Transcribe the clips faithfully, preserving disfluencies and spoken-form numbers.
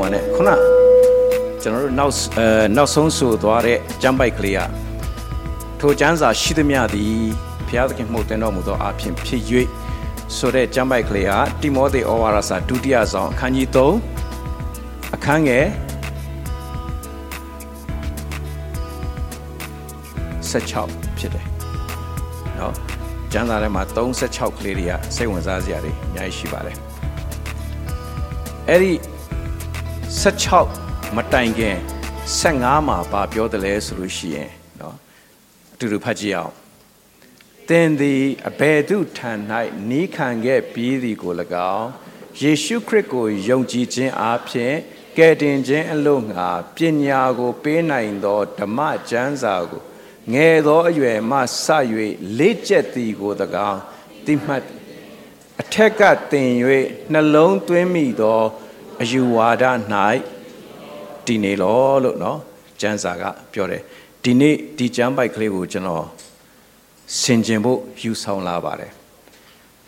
one at Kuna General Nelson Sudware, Jambai Clear. To Janza Shidamia, the Piazza Motenomudo, Apim P U, so that Jambai Clear, Dimode Ovarasa, Dudiazon, Kanito, Akange, such up, Pide. No, Janara Maton, such up Clear, Seven Zaziari, Yaishibare. Eri such how Matange Sangama Babio de Les Rushien, no, to Pajio. Then the Abedu Tan night Nikan get be the Golagao, Jesu Crico, Young Jin Apien, Gatin Jen and Lunga, Pinago, Pena in the Dama Janzago, Nedo, you a massa, you legit the Golagao, Dimat. Take a thing away, not long to me, though, as you are that night. Dine all, no, Janzaga, Pure, Dine, di Jamba Clevujanor, Sinjimbo, you sound lavare.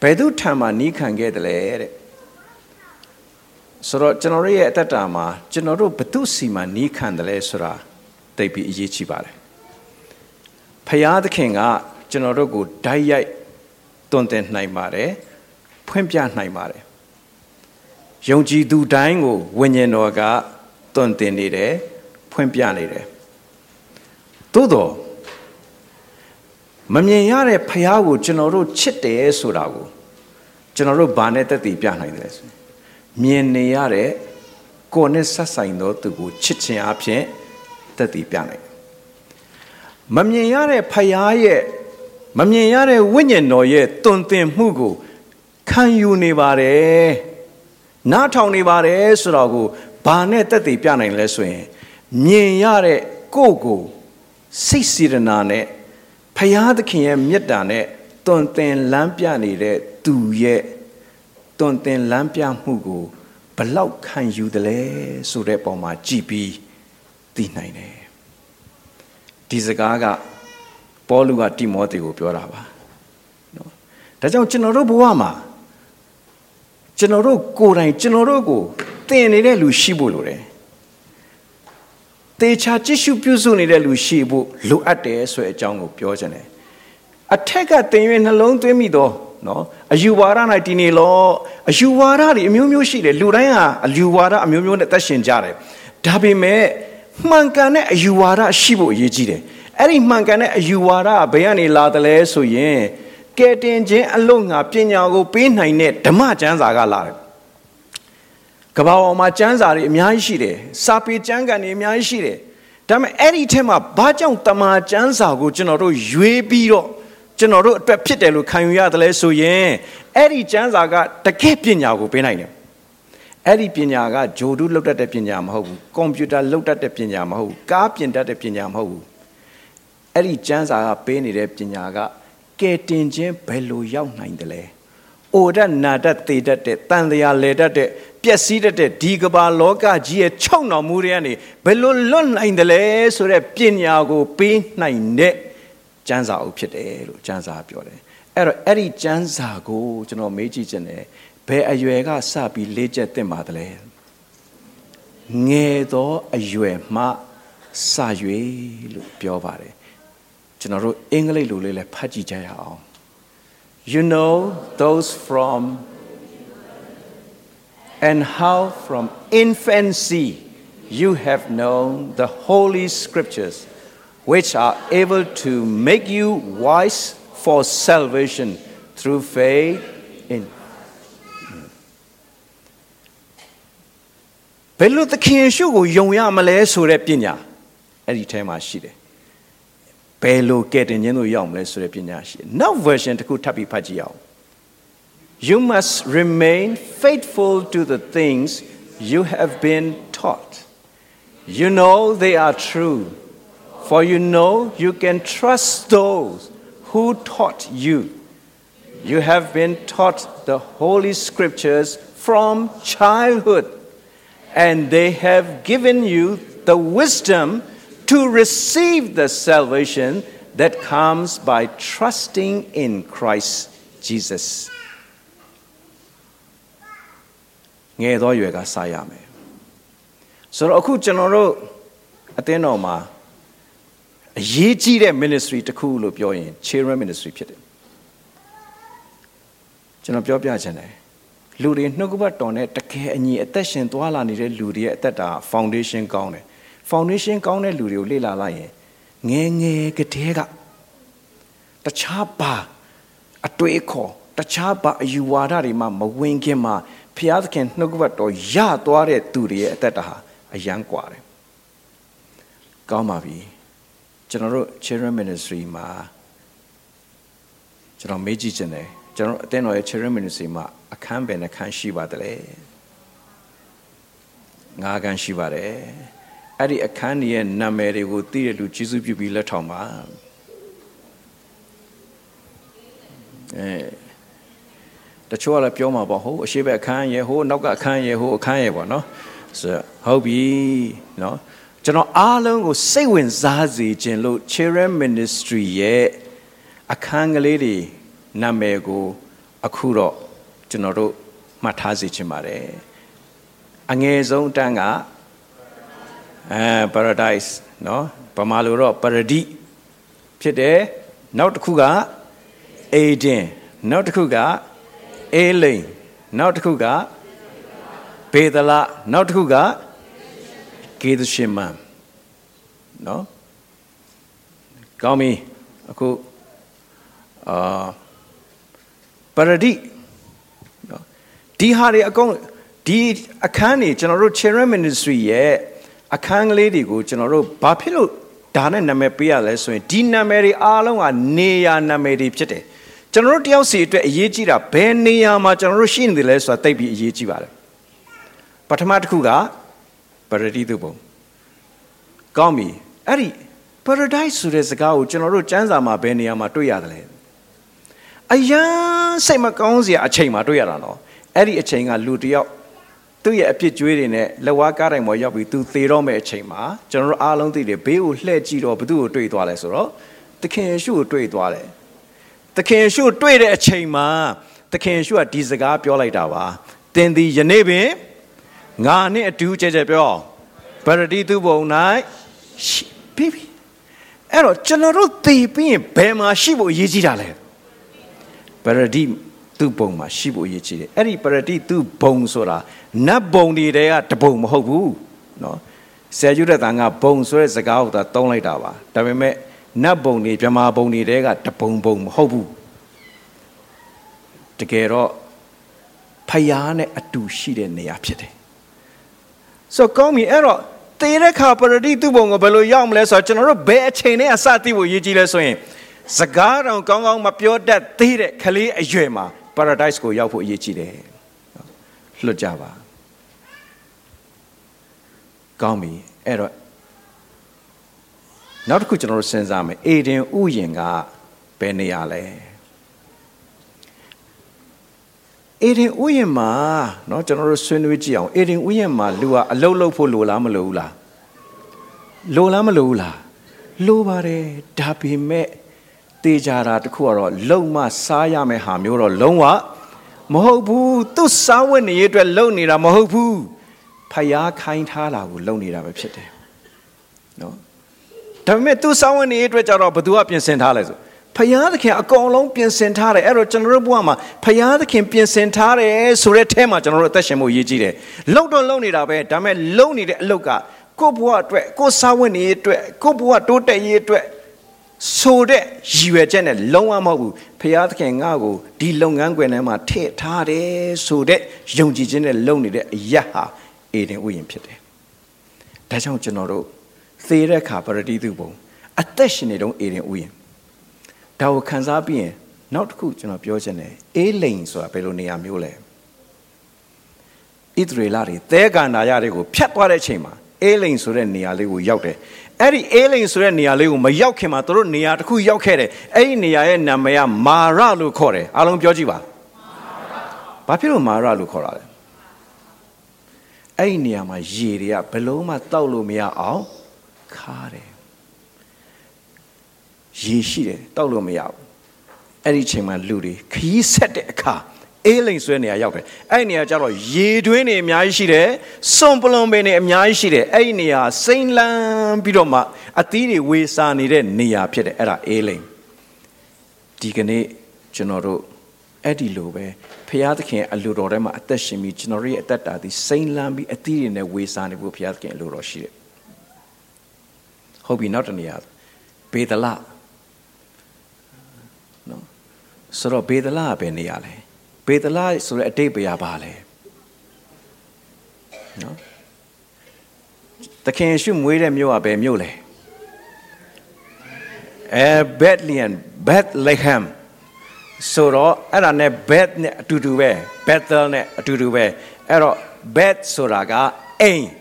Bedu Tamani can get the lady. So, General at the Dama, General Betusima Nikan the Lesura, they be Yichibare. Payard the King are General go die, don't then Naimare. Pumpian Naimare. Yonji do dango, when you know God, don't they need it? Pumpianide. Todo Mamiare Payago, General Chete Surago, General Barnett the Pianides. Mieniare, Gones Sassino to go chitching up here, the Pianic. Mamiare Payaye, Mamiare, when you know yet, don't they mugo. Can you never? Not only about it, Surago, Barnett at the piano in Lesway, Niare, Gogo, Sisiranane, Payadakim, Yetane, Don't then Lampianide, do yet, Don't then Lampian Hugo, but how can you delay so rep on my G P? Dinine. Disagaga, Bolua Timoteo Piorava. No, that's how General Buama. General Goran, General Go, Tenere Lushibulure. They charge issue Puzunida Lushibu, look at the so a jungle Piojane. Attack at them and alone to me, though, no? As you are an itini law, as you are a mumushi, Luraya, as you are a mumunatashin jare. Dabi me, Mancane, you are a shibu, Yejide. Any Mancane, you are a bayani ladale, so ye. Get in Jen alone, a pinago, pin, I net, the marchans are alive. Cabao marchans are in Yashide, Sapi Jangan in Yashide. Tam any time a bajang tamarchans are good general, you be general Pepitelu can you address so ye. Eddie Jans are got the Capinago Penine. Eddie Pinaga, Jodu looked at the Pinam Ho, computer looked at the Pinam Ho, Gapian at the Pinam Ho. Eddie Jans are penny de Pinaga. Get in Jim Bello Young Nindele. Order Nada Theta, Tandia Leda, Piacida, Digaba Loga, Gia Chona Muriani, Bello Lon Nindele, so that Pinago Pin Nine Janza Opede, Janza Piore. Eri Janza go, General Major Jene, Pe Ayuega Sabi Leget de Madele. Nedo Ayuema Sayue Piovare. General English Lule Pajijao. You know those from and how from infancy you have known the Holy Scriptures, which are able to make you wise for salvation through faith in. Belut the King Shugo Yongya Malay Surepinya. Every time I see it. Bello getting in young, let's repinashi. No version to Kutapi Pajiao. You must remain faithful to the things you have been taught. You know they are true, for you know you can trust those who taught you. You have been taught the Holy Scriptures from childhood, and they have given you the wisdom to receive the salvation that comes by trusting in Christ Jesus. Ngedo yuega sayame. So aku cenderung aten nama, ye ciri ministry takku lu piahin, children ministry piahin. Cenderung piah piah je nai. Luri nuku bertone takhe ni attention tuah la ni re luri ateta foundation kau nai. Foundation kau nai luri uli la la ye, nge nge ketega. Tercapa atueko, tercapa yuara rima mawingi ma. Piada kan nuku berto ya tuare turi ateta. Ayang kuar, kau mavi, jenaruk children ministry ma, jenar meji jenar, jenar tenor children ministry ma, akan benda kan siapa dale, ngakan siapa dale, hari akan ye nama reguti lu cisu bila thama, eh, dah cuba la pioma bahu, siapa akan ye ho, nak akan ye ho, akan ye bono. So, hobby, no. Jangan alam go seven zazi jenlo children ministry ye akan geleri nama go akuro jangan ro matazi cemare. Angezong tanga paradise, no. Pamaluro paradis. Pede, not kuga Eden, not kuga Elaine, not kuga. Pedala, not kuga, kedushima, no. Kami, aku paradis, no. Di hari aku di akan ni, cenderung children ministry ye, akan lady ku cenderung bapilu dah ni nama pria lesu, di nama ni alam an niya nama ni pcete, cenderung tiaw si itu yeji ra ben niya macam cenderung sin di lesu, tapi yeji baru. Pertama aku ga paradis tu pun, kami, hari paradis sudah segau, cenderu cendera ma benia ma tu yad leh. Ayah saya macam siapa aceh ma tu yadano, hari aceh ngah luriau, tu ya api cuit ini lewat karang moyab itu teror me aceh ma, cenderu alam tu dia beu leh ciro betul tu itu ale soro, terkensu tu itu ale, terkensu tu itu aceh ma, terkensu di segau piolai dawa, tendi jenebe. Ngani itu cecapio, berarti itu bukan baby. Ero cenderung tipi bermasi bu yeji daleh. Berarti itu bukan masi bu yeji. Eri berarti itu bongsora. Nak bong di dia terbong mahu. No, saya juga tangga bongsora segau tak tahu lagi dawa. Tapi me nak bong di bermah bong di dia terbong bong mahu. Terkira payah ne adu sih ni apa je. So kami erok tiada kabar di tu bunga belu yang melesat jenara baca ni asati bu yeji lesuin. Sekarang kau kau mapioda tiada kali aje ma paradise ko yau bu yeji le. Lujawa kami erok. Nampu jenara senzame eden uyenga beniale. Eden uyen ma, no jenara sandwich yang. Eden uyen ma luar, lau lau pol lola melola, lola melola, lau bare tapi me tijarat kuar, lau ma saya me hamyor, lau wa mahubu tu sawen ni itu lau ni ra mahubu, payah kain thalau lau ni ra berpsete, no. Tapi me tu sawen ni itu cara berdua pun senthala tu. Payah ke aku orang pian sentara, erok cenderu buat ma. Payah ke pian sentara, surat tema cenderu tak semua yeji le. Lau don lau ni dah ber, dah me lau ni dah lau ka. Kau buat tu, kau sawen ni tu, kau buat tu tak ye tu. Surat jiwa jenar lau amabu. Payah ke ngaku di lau ngaku ni ma te thare surat yang jenar lau ni dah yah ini uyen pete. Dah jauh cenderu, tiada kabar di tu pun. Atas ni dong ini uyen. Tahu kan sahaja, nak ku cina pelajaran ini, lain soal pelunia mula. Itu lari, tekan ayat itu, pihak orang cima, lain soal niat itu yau de. Eri lain soal niat itu, mayau kema turun niat ku yau kere. Eri niat ini nama mara lu kore, alung pelajiba. Bapilu mara lu kora. Eri niat ma jiria pelu ma taulu mia au kare. Yesir, tahu lama ya. Eri cuma luri, kisah deka. ailing sweeney yawke. Any jaro ye doini myashire, some polombene myashire, ainia, saint lam bidoma, atiri we sanire nia pit era ailing. Digane, Genoro, Edilobe, Piatke, and Lurorema attachimi, Genori at that, the saint lambi atiri we sanibu Piatke and Luroshi. Hobby not on yard. Bedala. No. So Bedala beniale. Bedala so a day beabale. No. The can assume we them you are be mule. A Bethlehem, Bethlehem. So and a bed to do where, Bethel to do where, Ero Beth Soraga, Ain,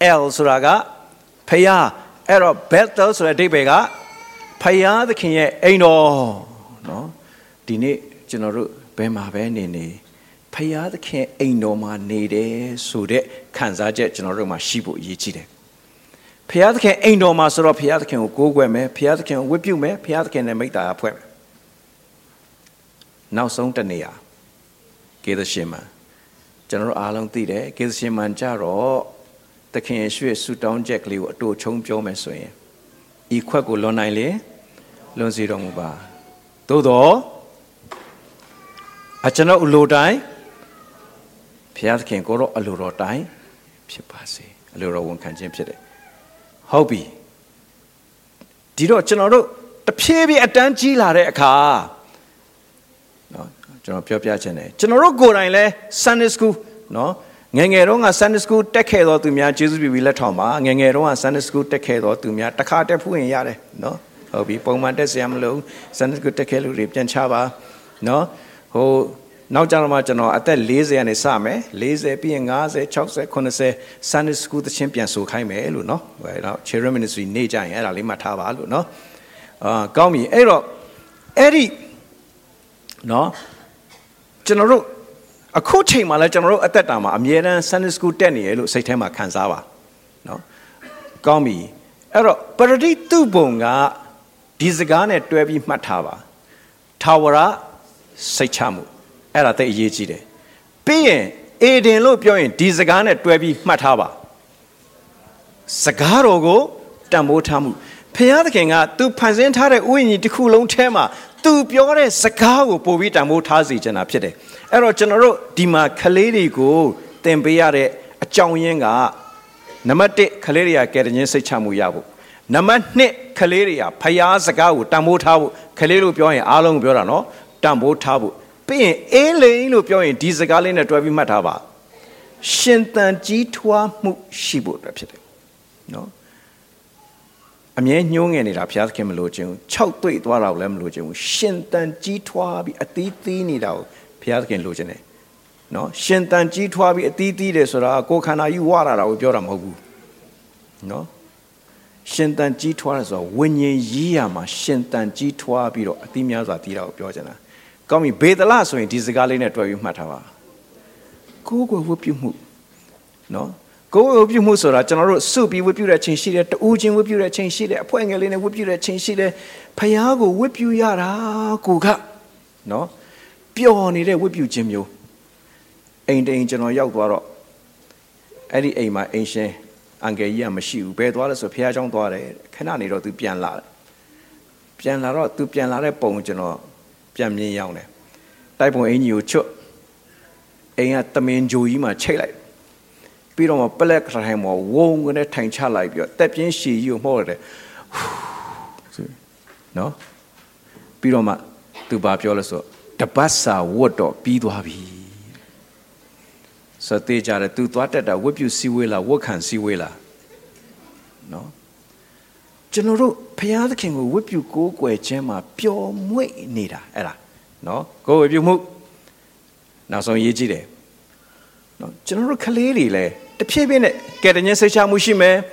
El Soraga, Paya. Error Bethel so a day bega Paya the King Aino. No, Dine General Bema Venini Paya the King Aino ma nede, so that Kansajet General Mashibu Yichide. Pia the King Aino Masoro Pia the King go where me, Pia the King whip you me, Pia the King make that appointment. Now song Tania Gay the Shema General Along Tide, Gay the Shema Jaro. The king should down Jackly or do Chong Jomesoy. Equago Lonile, Lonzi Romuba. Dodo Achana Ulo die. Piat can go a luro die. Pipasi, a luro one can jump. Hobby Dido General, the Pibi at Danjila a car. No, General Piapiacene. General Gorile, Sunday school. No. Ngangerong Sunday school take care of to me, Jesus be let home. Ngangerong Sunday school take care of to me, Takata Puin Yare, no? Oh, be Pomades Yamlo, Sunday school take care of Ripjan Chava, no? Oh, now Janamajano, at that lazy and a same, lazy being as a chokes, connoisseur, Sunday school the champion so Kaime, no? Well, Cherry Ministry Naja and Alimatava, no? Uh, Gomi, Ero, Eddie, no? General. A cool chain, my general at that time, a mere Sunday school tenny, look, say Tema Kanzawa. No, Gomi, Ero, Perdi Tubunga, Dizagane, Dwebi Matava, Tawara, Seichamu, Erate Yejide. Being Aden Lopioin, Dizagane, Dwebi Matava, Sagarogo, Damotamu, Piatkinga, Tu Pazentare Winnie, the Kulon Tema, Tu Piore, Sagago, Povita Motazi, and Apide. Error general Dima Kaledi go, then beare a Chauyenga Namate Kaleria Kerense Chamuyabu Namate Kaleria, Payazagau, Damotabu, Kalelu Pioin, Along Burano, Damotabu, being Elaine Pioin, Dizagalina driving Matava Shintan Jitua Mu Shibu Rapid. No, I mean, young and it appears came lodging, Chow to it while our lamb lodging, Shintan Jitua be a titini. Piatkin Lugene. No, Shintan G Twabi at D D de Sora, Gokana, you water out your mogu. No, Shintan G Twas or Winye Yama, Shintan G Twabi, Atimiaza Tira of Georgiana. Come in, bathe the last one, Dizagalina Twabi Matava. Go whoop you move. No, go whoop you move, Sora, General Soupy whip you at Chinchilla, Ujin whip you at Chinchilla, Poangalina whip you at Chinchilla, Payago whip you yara, Goga. No. Beyond it, whip you, Jim. You ain't the angel or Yogwaro. Eddie ain't my ancient Angayam machine, bed waters of Piajon Dore, Cananero to Pian Lar. Pian Lar to Pian Lar Pong, General Pian Yone. Typo ain't you chop. Ain't at the main Joima Chile. Beat on a black ham or wong when a tang child like your tapping she you more. No? Beat on my two barbiolas. The bassa water be to have he. So they jar a two twatted a whip you see willa, walk and see willa. No. General Payard King will whip you go where Gemma pure way nida, era. No, go if you move. Now so ye jide. No, General Kaleli lay. The pibin get a Yesha Mushime.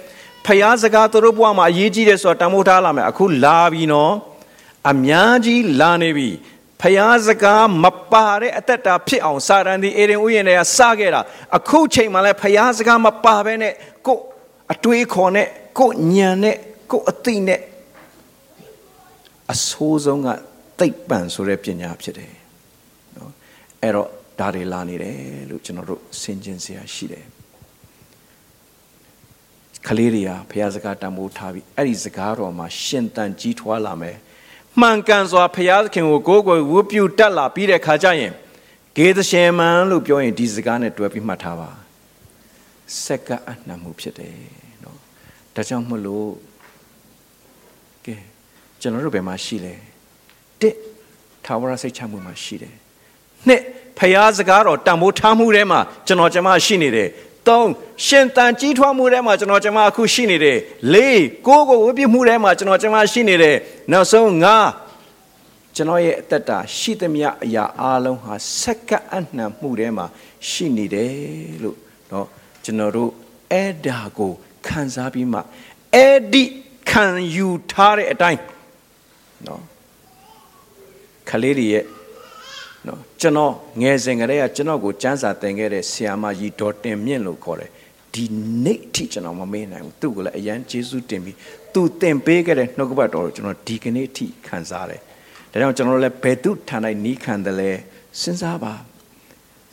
Payazagato Rubuama yejides or Tamutalame, a cool lavino. Amyaji lanebi. Payazaga Mapare at that pit on Saran the Eden Uyene Sagera, a cool chain male Payazaga Mapavene, go a twee cornet, go nyane, go a thin a sozonga take bands or repian yap today. No, Ero Dari lani re, luchonoro senjensia shide. Kaliria, Piazagata Mutavi, Arizagaro, my Shintan Jitwalame. Mankans or Piazkin go, whoop you tala, Peter Kajayim. Gay the shaman, loop your in Dizagana to Epi Matava. Seka and Namupchate. No, Tajamolo. General my shile. De Tawara say Chamu my shide. Ne. Payazagaro, Tamu Tamu Rema, Janojama Shinide, Tong, Shentan Jitwa Murema, Janojama Kushinide, Lee, Gogo would be Murema, Janojama Shinide, Nasonga Janoye Tata, Shitemia Ya Alon, her Seka Anna Murema, Shinide, Lu, no, Janoru, Edago, Kanzabima, Edi can you tare a time? No, Kalidiye. No, Jano, Ngazangarea, Jano go Jansa Tangere, Siama Yi dot them yellow collar. The Nate teacher on my main name, Tugula, a young Jesu Timmy, two ten bigger and no good or Jano Deaconate Kanzare. Then on General Pedu Tanai Nikandale, Sinzaba.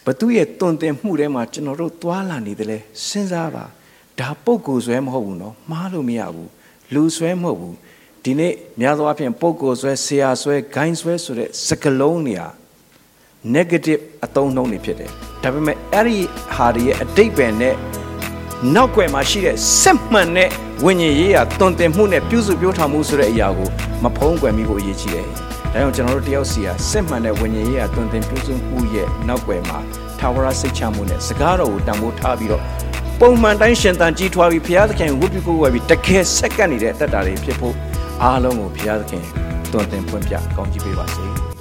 But do ye don't them who them are General Tuala Nidale, Sinzaba. Dapo goes wem hobuno, Malu Miabu, Lose wem hobu. Dine, Miazoapian Pocos were Sias were Gains were so that Secalonia. Negative atone only pity. Tabame Ari Hari a day bene. No que machine, simple net when ye are don't them moon a puzzle beauta musure yago. Maponga migo ye chile. Dion General Diosia, simple net when ye are don't them puzzle who ye, no quema. Tawara se chamune, Sagaro, Damo Tabiro. Bowman Dancient and G Twavi Piazkin would be go away with the care second that are people. Along with Piazkin, don't them pumpia, county paper say.